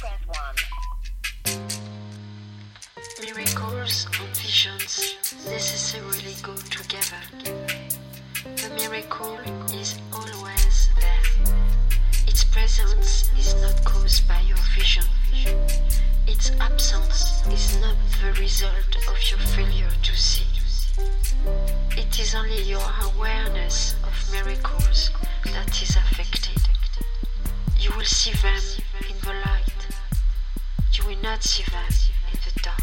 press 1. Miracles and visions necessarily go together. The miracle is always there. Its presence is not caused by your vision. Its absence is not the result of your failure to see. It is only your awareness of miracles that is affected. You will see them in the light. You will not see them in the dark.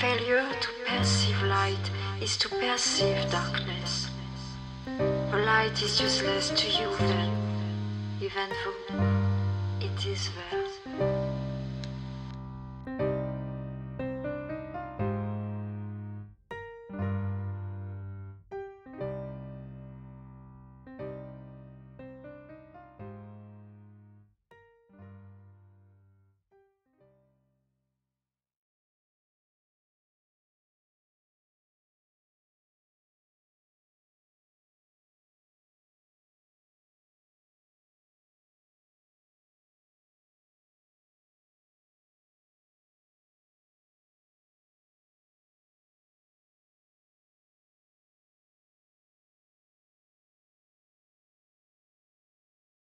Failure to perceive light is to perceive darkness. The light is useless to you then, even though it is there.